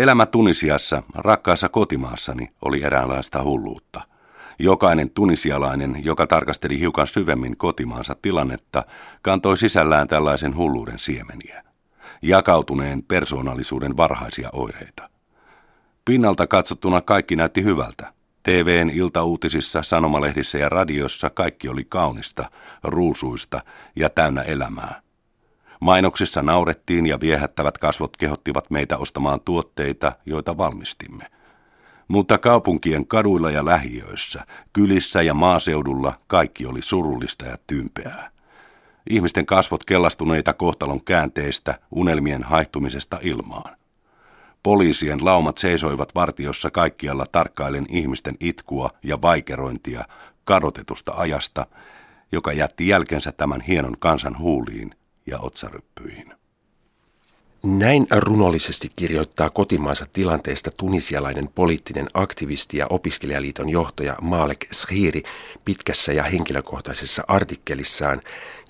Elämä Tunisiassa, rakkaassa kotimaassani, oli eräänlaista hulluutta. Jokainen tunisialainen, joka tarkasteli hiukan syvemmin kotimaansa tilannetta, kantoi sisällään tällaisen hulluuden siemeniä, jakautuneen persoonallisuuden varhaisia oireita. Pinnalta katsottuna kaikki näytti hyvältä. TV:n iltauutisissa, sanomalehdissä ja radiossa kaikki oli kaunista, ruusuista ja täynnä elämää. Mainoksissa naurettiin ja viehättävät kasvot kehottivat meitä ostamaan tuotteita, joita valmistimme. Mutta kaupunkien kaduilla ja lähiöissä, kylissä ja maaseudulla kaikki oli surullista ja tympeää. Ihmisten kasvot kellastuneita kohtalon käänteistä, unelmien haihtumisesta ilmaan. Poliisien laumat seisoivat vartiossa kaikkialla tarkkaillen ihmisten itkua ja vaikerointia kadotetusta ajasta, joka jätti jälkensä tämän hienon kansan huuliin ja otsaryppyihin. Näin runollisesti kirjoittaa kotimaansa tilanteesta tunisialainen poliittinen aktivisti ja opiskelijaliiton johtaja Malek Sghiri pitkässä ja henkilökohtaisessa artikkelissaan,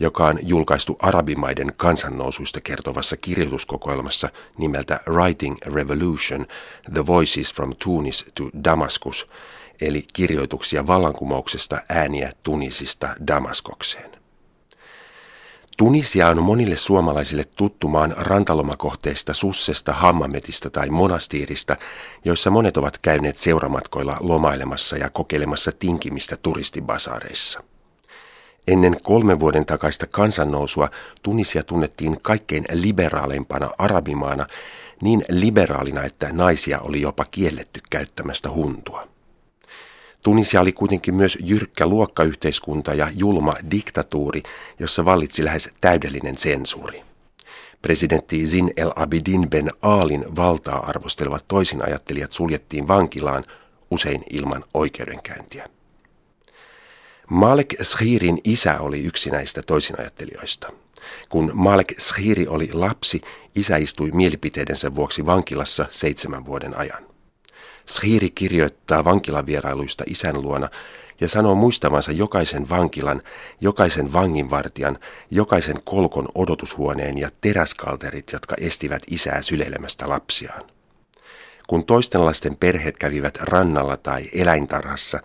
joka on julkaistu arabimaiden kansannousuista kertovassa kirjoituskokoelmassa nimeltä Writing Revolution, The Voices from Tunis to Damascus, eli kirjoituksia vallankumouksesta ääniä Tunisista Damaskokseen. Tunisia on monille suomalaisille tuttu maan rantalomakohteista Sussesta, Hammametista tai Monastiirista, joissa monet ovat käyneet seuramatkoilla lomailemassa ja kokeilemassa tinkimistä turistibasaareissa. Ennen 3 vuoden takaista kansannousua Tunisia tunnettiin kaikkein liberaaleimpana arabimaana, niin liberaalina, että naisia oli jopa kielletty käyttämästä huntua. Tunisia oli kuitenkin myös jyrkkä luokkayhteiskunta ja julma diktatuuri, jossa vallitsi lähes täydellinen sensuuri. Presidentti Zinn el-Abidin ben Aalin valtaa arvostelevat toisinajattelijat suljettiin vankilaan, usein ilman oikeudenkäyntiä. Malek Sghirin isä oli yksi näistä toisinajattelijoista. Kun Malek Sghiri oli lapsi, isä istui mielipiteidensä vuoksi vankilassa 7 vuoden ajan. Sghiri kirjoittaa vankilavierailuista isän luona ja sanoo muistavansa jokaisen vankilan, jokaisen vanginvartijan, jokaisen kolkon odotushuoneen ja teräskalterit, jotka estivät isää syleilemästä lapsiaan. Kun toisten lasten perheet kävivät rannalla tai eläintarhassa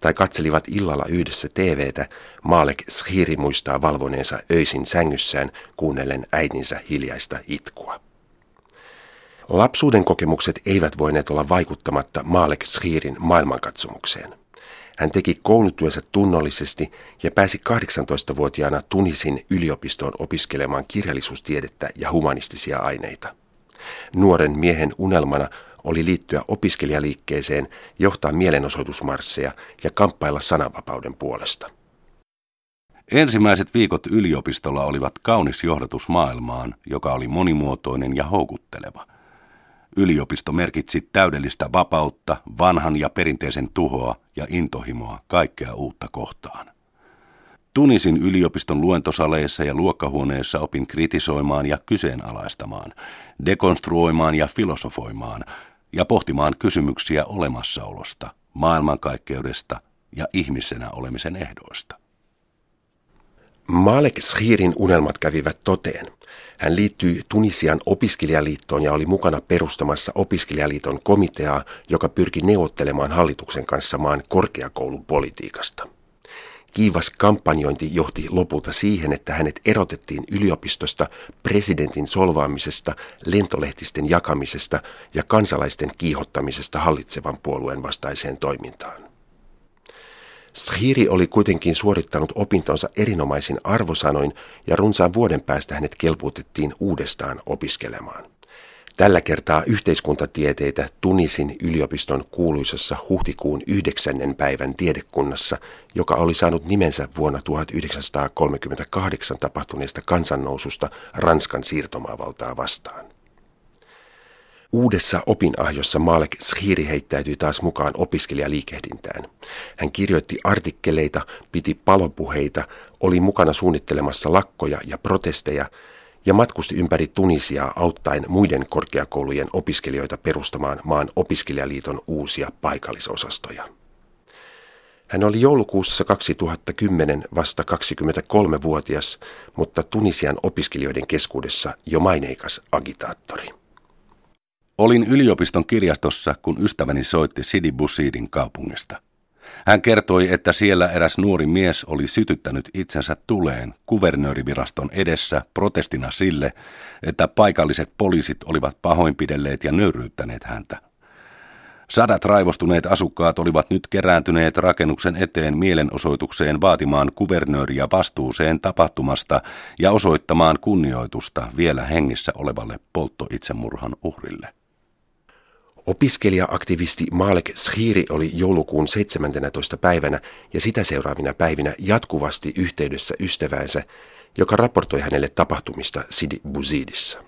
tai katselivat illalla yhdessä TV:tä, Malek Sghiri muistaa valvoneensa öisin sängyssään kuunnellen äitinsä hiljaista itkua. Lapsuuden kokemukset eivät voineet olla vaikuttamatta Malek Sghirin maailmankatsomukseen. Hän teki koulutyönsä tunnollisesti ja pääsi 18-vuotiaana Tunisin yliopistoon opiskelemaan kirjallisuustiedettä ja humanistisia aineita. Nuoren miehen unelmana oli liittyä opiskelijaliikkeeseen, johtaa mielenosoitusmarsseja ja kamppailla sananvapauden puolesta. Ensimmäiset viikot yliopistolla olivat kaunis johdatus maailmaan, joka oli monimuotoinen ja houkutteleva. Yliopisto merkitsi täydellistä vapautta, vanhan ja perinteisen tuhoa ja intohimoa kaikkea uutta kohtaan. Tunisin yliopiston luentosaleissa ja luokkahuoneessa opin kritisoimaan ja kyseenalaistamaan, dekonstruoimaan ja filosofoimaan ja pohtimaan kysymyksiä olemassaolosta, maailmankaikkeudesta ja ihmisenä olemisen ehdoista. Malek Sghirin unelmat kävivät toteen. Hän liittyi Tunisian opiskelijaliittoon ja oli mukana perustamassa opiskelijaliiton komiteaa, joka pyrki neuvottelemaan hallituksen kanssa maan korkeakoulupolitiikasta. Kiivas kampanjointi johti lopulta siihen, että hänet erotettiin yliopistosta presidentin solvaamisesta, lentolehtisten jakamisesta ja kansalaisten kiihottamisesta hallitsevan puolueen vastaiseen toimintaan. Sghiri oli kuitenkin suorittanut opintonsa erinomaisin arvosanoin ja runsaan vuoden päästä hänet kelpuutettiin uudestaan opiskelemaan. Tällä kertaa yhteiskuntatieteitä Tunisin yliopiston kuuluisassa huhtikuun 9. päivän tiedekunnassa, joka oli saanut nimensä vuonna 1938 tapahtuneesta kansannoususta Ranskan siirtomaavaltaa vastaan. Uudessa opinahjossa Malek Sghiri heittäytyi taas mukaan opiskelijaliikehdintään. Hän kirjoitti artikkeleita, piti palopuheita, oli mukana suunnittelemassa lakkoja ja protesteja ja matkusti ympäri Tunisiaa auttaen muiden korkeakoulujen opiskelijoita perustamaan maan opiskelijaliiton uusia paikallisosastoja. Hän oli joulukuussa 2010 vasta 23-vuotias, mutta Tunisian opiskelijoiden keskuudessa jo maineikas agitaattori. Olin yliopiston kirjastossa, kun ystäväni soitti Sidi Bouzidin kaupungista. Hän kertoi, että siellä eräs nuori mies oli sytyttänyt itsensä tuleen kuvernööriviraston edessä protestina sille, että paikalliset poliisit olivat pahoinpidelleet ja nöyryyttäneet häntä. 100 raivostuneet asukkaat olivat nyt kerääntyneet rakennuksen eteen mielenosoitukseen vaatimaan kuvernööriä vastuuseen tapahtumasta ja osoittamaan kunnioitusta vielä hengissä olevalle polttoitsemurhan uhrille. Opiskelija-aktivisti Malek Sghiri oli joulukuun 17. päivänä ja sitä seuraavina päivinä jatkuvasti yhteydessä ystäväänsä, joka raportoi hänelle tapahtumista Sidi Bouzidissa.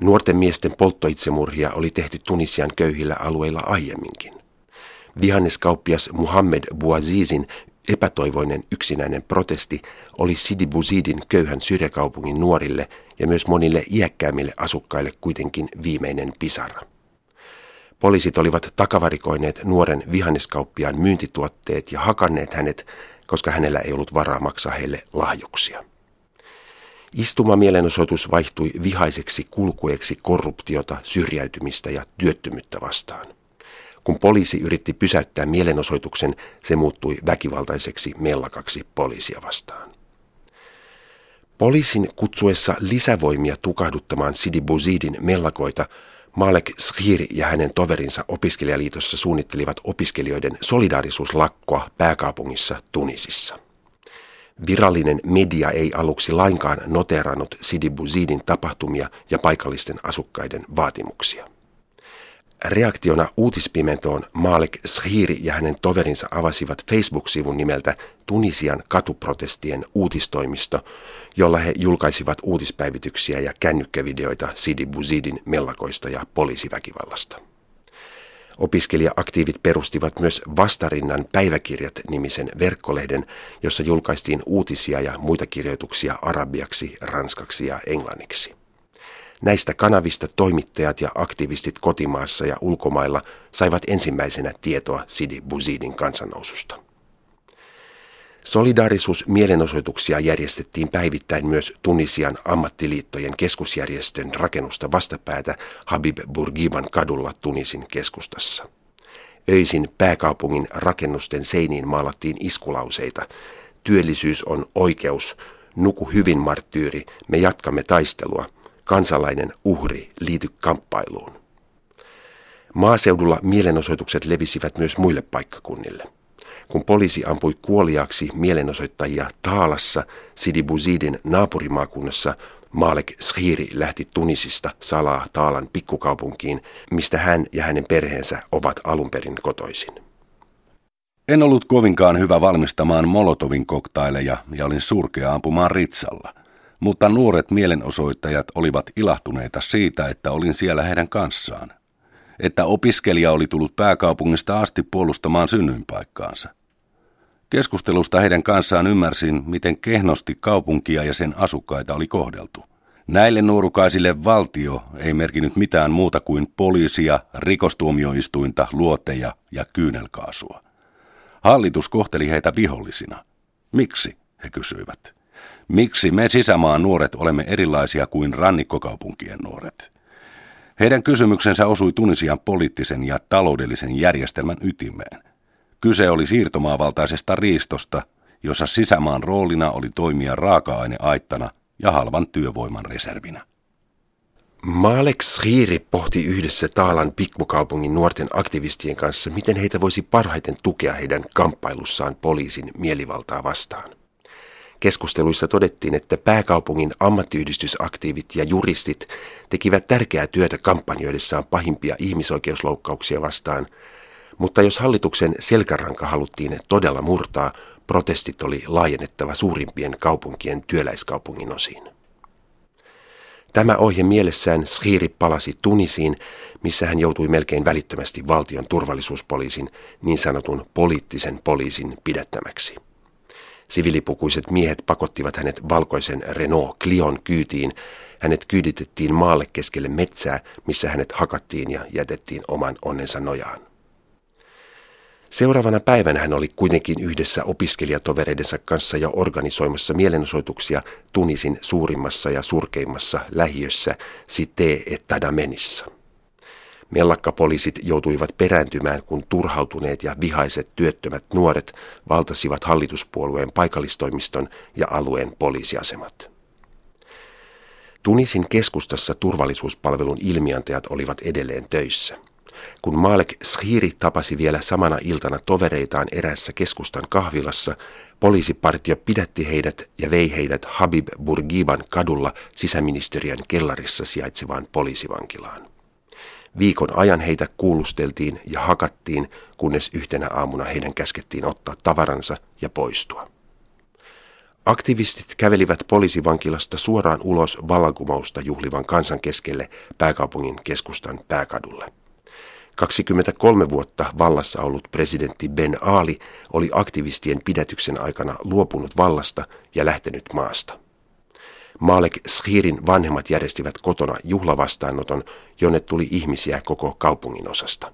Nuorten miesten polttoitsemurhia oli tehty Tunisian köyhillä alueilla aiemminkin. Vihanneskauppias Muhammed Bouazizin epätoivoinen yksinäinen protesti oli Sidi Bouzidin köyhän syrjäkaupungin nuorille ja myös monille iäkkäämmille asukkaille kuitenkin viimeinen pisara. Poliisit olivat takavarikoineet nuoren vihanneskauppiaan myyntituotteet ja hakanneet hänet, koska hänellä ei ollut varaa maksaa heille lahjuksia. Istumamielenosoitus vaihtui vihaiseksi kulkueeksi korruptiota, syrjäytymistä ja työttömyyttä vastaan. Kun poliisi yritti pysäyttää mielenosoituksen, se muuttui väkivaltaiseksi mellakaksi poliisia vastaan. Poliisin kutsuessa lisävoimia tukahduttamaan Sidi Bouzidin mellakoita, Malek Sghiri ja hänen toverinsa opiskelijaliitossa suunnittelivat opiskelijoiden solidaarisuuslakkoa pääkaupungissa Tunisissa. Virallinen media ei aluksi lainkaan noteerannut Sidi Bouzidin tapahtumia ja paikallisten asukkaiden vaatimuksia. Reaktiona uutispimentoon Malek Sghiri ja hänen toverinsa avasivat Facebook-sivun nimeltä Tunisian katuprotestien uutistoimisto, jolla he julkaisivat uutispäivityksiä ja kännykkävideoita Sidi Bouzidin mellakoista ja poliisiväkivallasta. Opiskelija-aktiivit perustivat myös Vastarinnan päiväkirjat-nimisen verkkolehden, jossa julkaistiin uutisia ja muita kirjoituksia arabiaksi, ranskaksi ja englanniksi. Näistä kanavista toimittajat ja aktivistit kotimaassa ja ulkomailla saivat ensimmäisenä tietoa Sidi Bouzidin kansannoususta. Solidaarisuusmielenosoituksia järjestettiin päivittäin myös Tunisian ammattiliittojen keskusjärjestön rakennusta vastapäätä Habib Bourguiban kadulla Tunisin keskustassa. Öisin pääkaupungin rakennusten seiniin maalattiin iskulauseita. Työllisyys on oikeus, nuku hyvin marttyyri, me jatkamme taistelua, kansalainen uhri, liity kamppailuun. Maaseudulla mielenosoitukset levisivät myös muille paikkakunnille. Kun poliisi ampui kuoliaaksi mielenosoittajia Taalassa, Sidi Bouzidin naapurimaakunnassa, Malek Sghiri lähti Tunisista salaa Taalan pikkukaupunkiin, mistä hän ja hänen perheensä ovat alunperin kotoisin. En ollut kovinkaan hyvä valmistamaan Molotovin koktaileja ja olin surkea ampumaan ritsalla, mutta nuoret mielenosoittajat olivat ilahtuneita siitä, että olin siellä heidän kanssaan. Että opiskelija oli tullut pääkaupungista asti puolustamaan synnyinpaikkaansa. Keskustelusta heidän kanssaan ymmärsin, miten kehnosti kaupunkia ja sen asukkaita oli kohdeltu. Näille nuorukaisille valtio ei merkinyt mitään muuta kuin poliisia, rikostuomioistuinta, luoteja ja kyynelkaasua. Hallitus kohteli heitä vihollisina. Miksi, he kysyivät. Miksi me sisämaan nuoret olemme erilaisia kuin rannikkokaupunkien nuoret? Heidän kysymyksensä osui Tunisian poliittisen ja taloudellisen järjestelmän ytimeen. Kyse oli siirtomaavaltaisesta riistosta, jossa sisämaan roolina oli toimia raaka-aineaittana ja halvan työvoiman reservinä. Malek Sghiri pohti yhdessä Taalan pikkukaupungin nuorten aktivistien kanssa, miten heitä voisi parhaiten tukea heidän kamppailussaan poliisin mielivaltaa vastaan. Keskusteluissa todettiin, että pääkaupungin ammattiyhdistysaktiivit ja juristit tekivät tärkeää työtä kampanjoidessaan pahimpia ihmisoikeusloukkauksia vastaan, mutta jos hallituksen selkäranka haluttiin todella murtaa, protestit oli laajennettava suurimpien kaupunkien työläiskaupungin osiin. Tämä ohje mielessään Sghiri palasi Tunisiin, missä hän joutui melkein välittömästi valtion turvallisuuspoliisin, niin sanotun poliittisen poliisin, pidättämäksi. Siviilipukuiset miehet pakottivat hänet valkoisen Renault Clion kyytiin. Hänet kyyditettiin maalle keskelle metsää, missä hänet hakattiin ja jätettiin oman onnensa nojaan. Seuraavana päivänä hän oli kuitenkin yhdessä opiskelijatovereidensa kanssa jo organisoimassa mielenosoituksia Tunisin suurimmassa ja surkeimmassa lähiössä Cité Ettadhamenissa. Mellakkapoliisit joutuivat perääntymään, kun turhautuneet ja vihaiset työttömät nuoret valtasivat hallituspuolueen paikallistoimiston ja alueen poliisiasemat. Tunisin keskustassa turvallisuuspalvelun ilmiantajat olivat edelleen töissä. Kun Malek Sghiri tapasi vielä samana iltana tovereitaan eräässä keskustan kahvilassa, poliisipartio pidätti heidät ja vei heidät Habib Bourguiban kadulla sisäministeriön kellarissa sijaitsevaan poliisivankilaan. Viikon ajan heitä kuulusteltiin ja hakattiin, kunnes yhtenä aamuna heidän käskettiin ottaa tavaransa ja poistua. Aktivistit kävelivät poliisivankilasta suoraan ulos vallankumousta juhlivan kansan keskelle pääkaupungin keskustan pääkadulle. 23 vuotta vallassa ollut presidentti Ben Aali oli aktivistien pidätyksen aikana luopunut vallasta ja lähtenyt maasta. Malek Sghirin vanhemmat järjestivät kotona juhlavastaanoton, jonne tuli ihmisiä koko kaupungin osasta.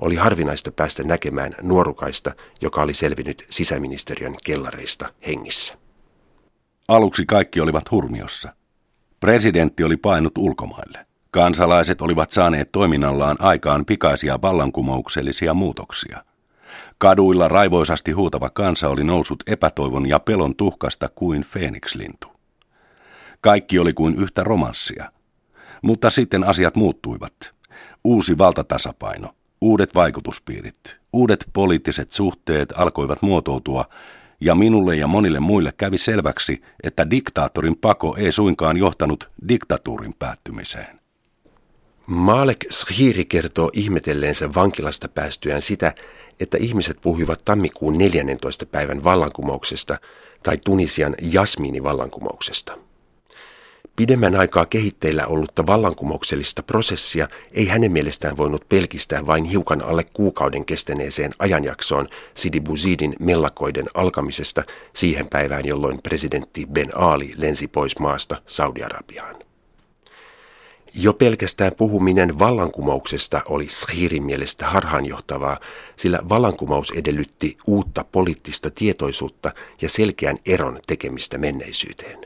Oli harvinaista päästä näkemään nuorukaista, joka oli selvinnyt sisäministeriön kellareista hengissä. Aluksi kaikki olivat hurmiossa. Presidentti oli painut ulkomaille. Kansalaiset olivat saaneet toiminnallaan aikaan pikaisia vallankumouksellisia muutoksia. Kaduilla raivoisasti huutava kansa oli noussut epätoivon ja pelon tuhkasta kuin feenikslintu. Kaikki oli kuin yhtä romanssia. Mutta sitten asiat muuttuivat. Uusi valtatasapaino, uudet vaikutuspiirit, uudet poliittiset suhteet alkoivat muotoutua, ja minulle ja monille muille kävi selväksi, että diktaattorin pako ei suinkaan johtanut diktatuurin päättymiseen. Malek Sghiri kertoo ihmetelleensä vankilasta päästyään sitä, että ihmiset puhuivat tammikuun 14. päivän vallankumouksesta tai Tunisian Jasmini-vallankumouksesta. Pidemmän aikaa kehitteillä ollutta vallankumouksellista prosessia ei hänen mielestään voinut pelkistää vain hiukan alle kuukauden kestäneeseen ajanjaksoon Sidi Bouzidin mellakoiden alkamisesta siihen päivään, jolloin presidentti Ben Ali lensi pois maasta Saudi-Arabiaan. Jo pelkästään puhuminen vallankumouksesta oli Sghirin mielestä harhaanjohtavaa, sillä vallankumous edellytti uutta poliittista tietoisuutta ja selkeän eron tekemistä menneisyyteen.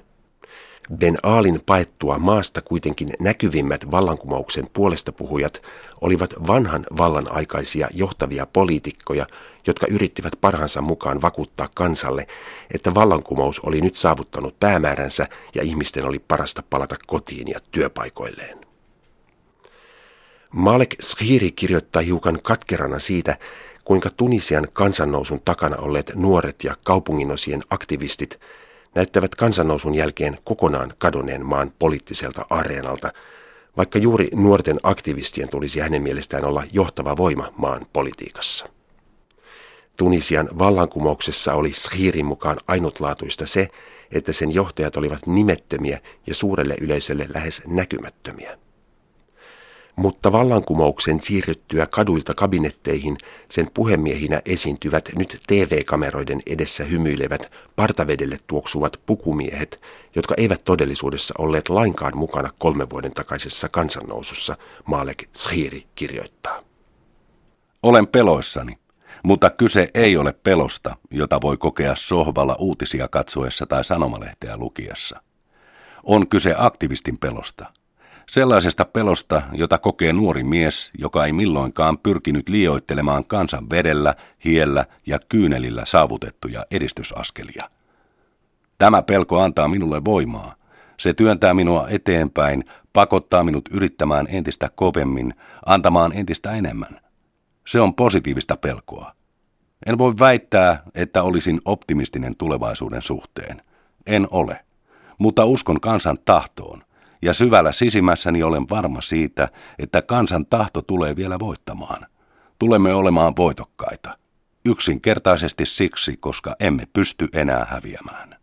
Ben Aalin paettua maasta kuitenkin näkyvimmät vallankumouksen puolestapuhujat olivat vanhan vallan aikaisia johtavia poliitikkoja, jotka yrittivät parhaansa mukaan vakuuttaa kansalle, että vallankumous oli nyt saavuttanut päämääränsä ja ihmisten oli parasta palata kotiin ja työpaikoilleen. Malek Sghiri kirjoittaa hiukan katkerana siitä, kuinka Tunisian kansannousun takana olleet nuoret ja kaupunginosien aktivistit näyttävät kansannousun jälkeen kokonaan kadonneen maan poliittiselta areenalta, vaikka juuri nuorten aktivistien tulisi hänen mielestään olla johtava voima maan politiikassa. Tunisian vallankumouksessa oli Sghirin mukaan ainutlaatuista se, että sen johtajat olivat nimettömiä ja suurelle yleisölle lähes näkymättömiä. Mutta vallankumouksen siirryttyä kaduilta kabinetteihin sen puhemiehinä esiintyvät nyt TV-kameroiden edessä hymyilevät partavedelle tuoksuvat pukumiehet, jotka eivät todellisuudessa olleet lainkaan mukana 3 vuoden takaisessa kansannousussa, Malek Sghiri kirjoittaa. Olen peloissani, mutta kyse ei ole pelosta, jota voi kokea sohvalla uutisia katsoessa tai sanomalehteä lukiessa. On kyse aktivistin pelosta. Sellaisesta pelosta, jota kokee nuori mies, joka ei milloinkaan pyrkinyt liioittelemaan kansan vedellä, hiellä ja kyynelillä saavutettuja edistysaskelia. Tämä pelko antaa minulle voimaa. Se työntää minua eteenpäin, pakottaa minut yrittämään entistä kovemmin, antamaan entistä enemmän. Se on positiivista pelkoa. En voi väittää, että olisin optimistinen tulevaisuuden suhteen. En ole, mutta uskon kansan tahtoon. Ja syvällä sisimmässäni olen varma siitä, että kansan tahto tulee vielä voittamaan. Tulemme olemaan voitokkaita. Yksinkertaisesti siksi, koska emme pysty enää häviämään.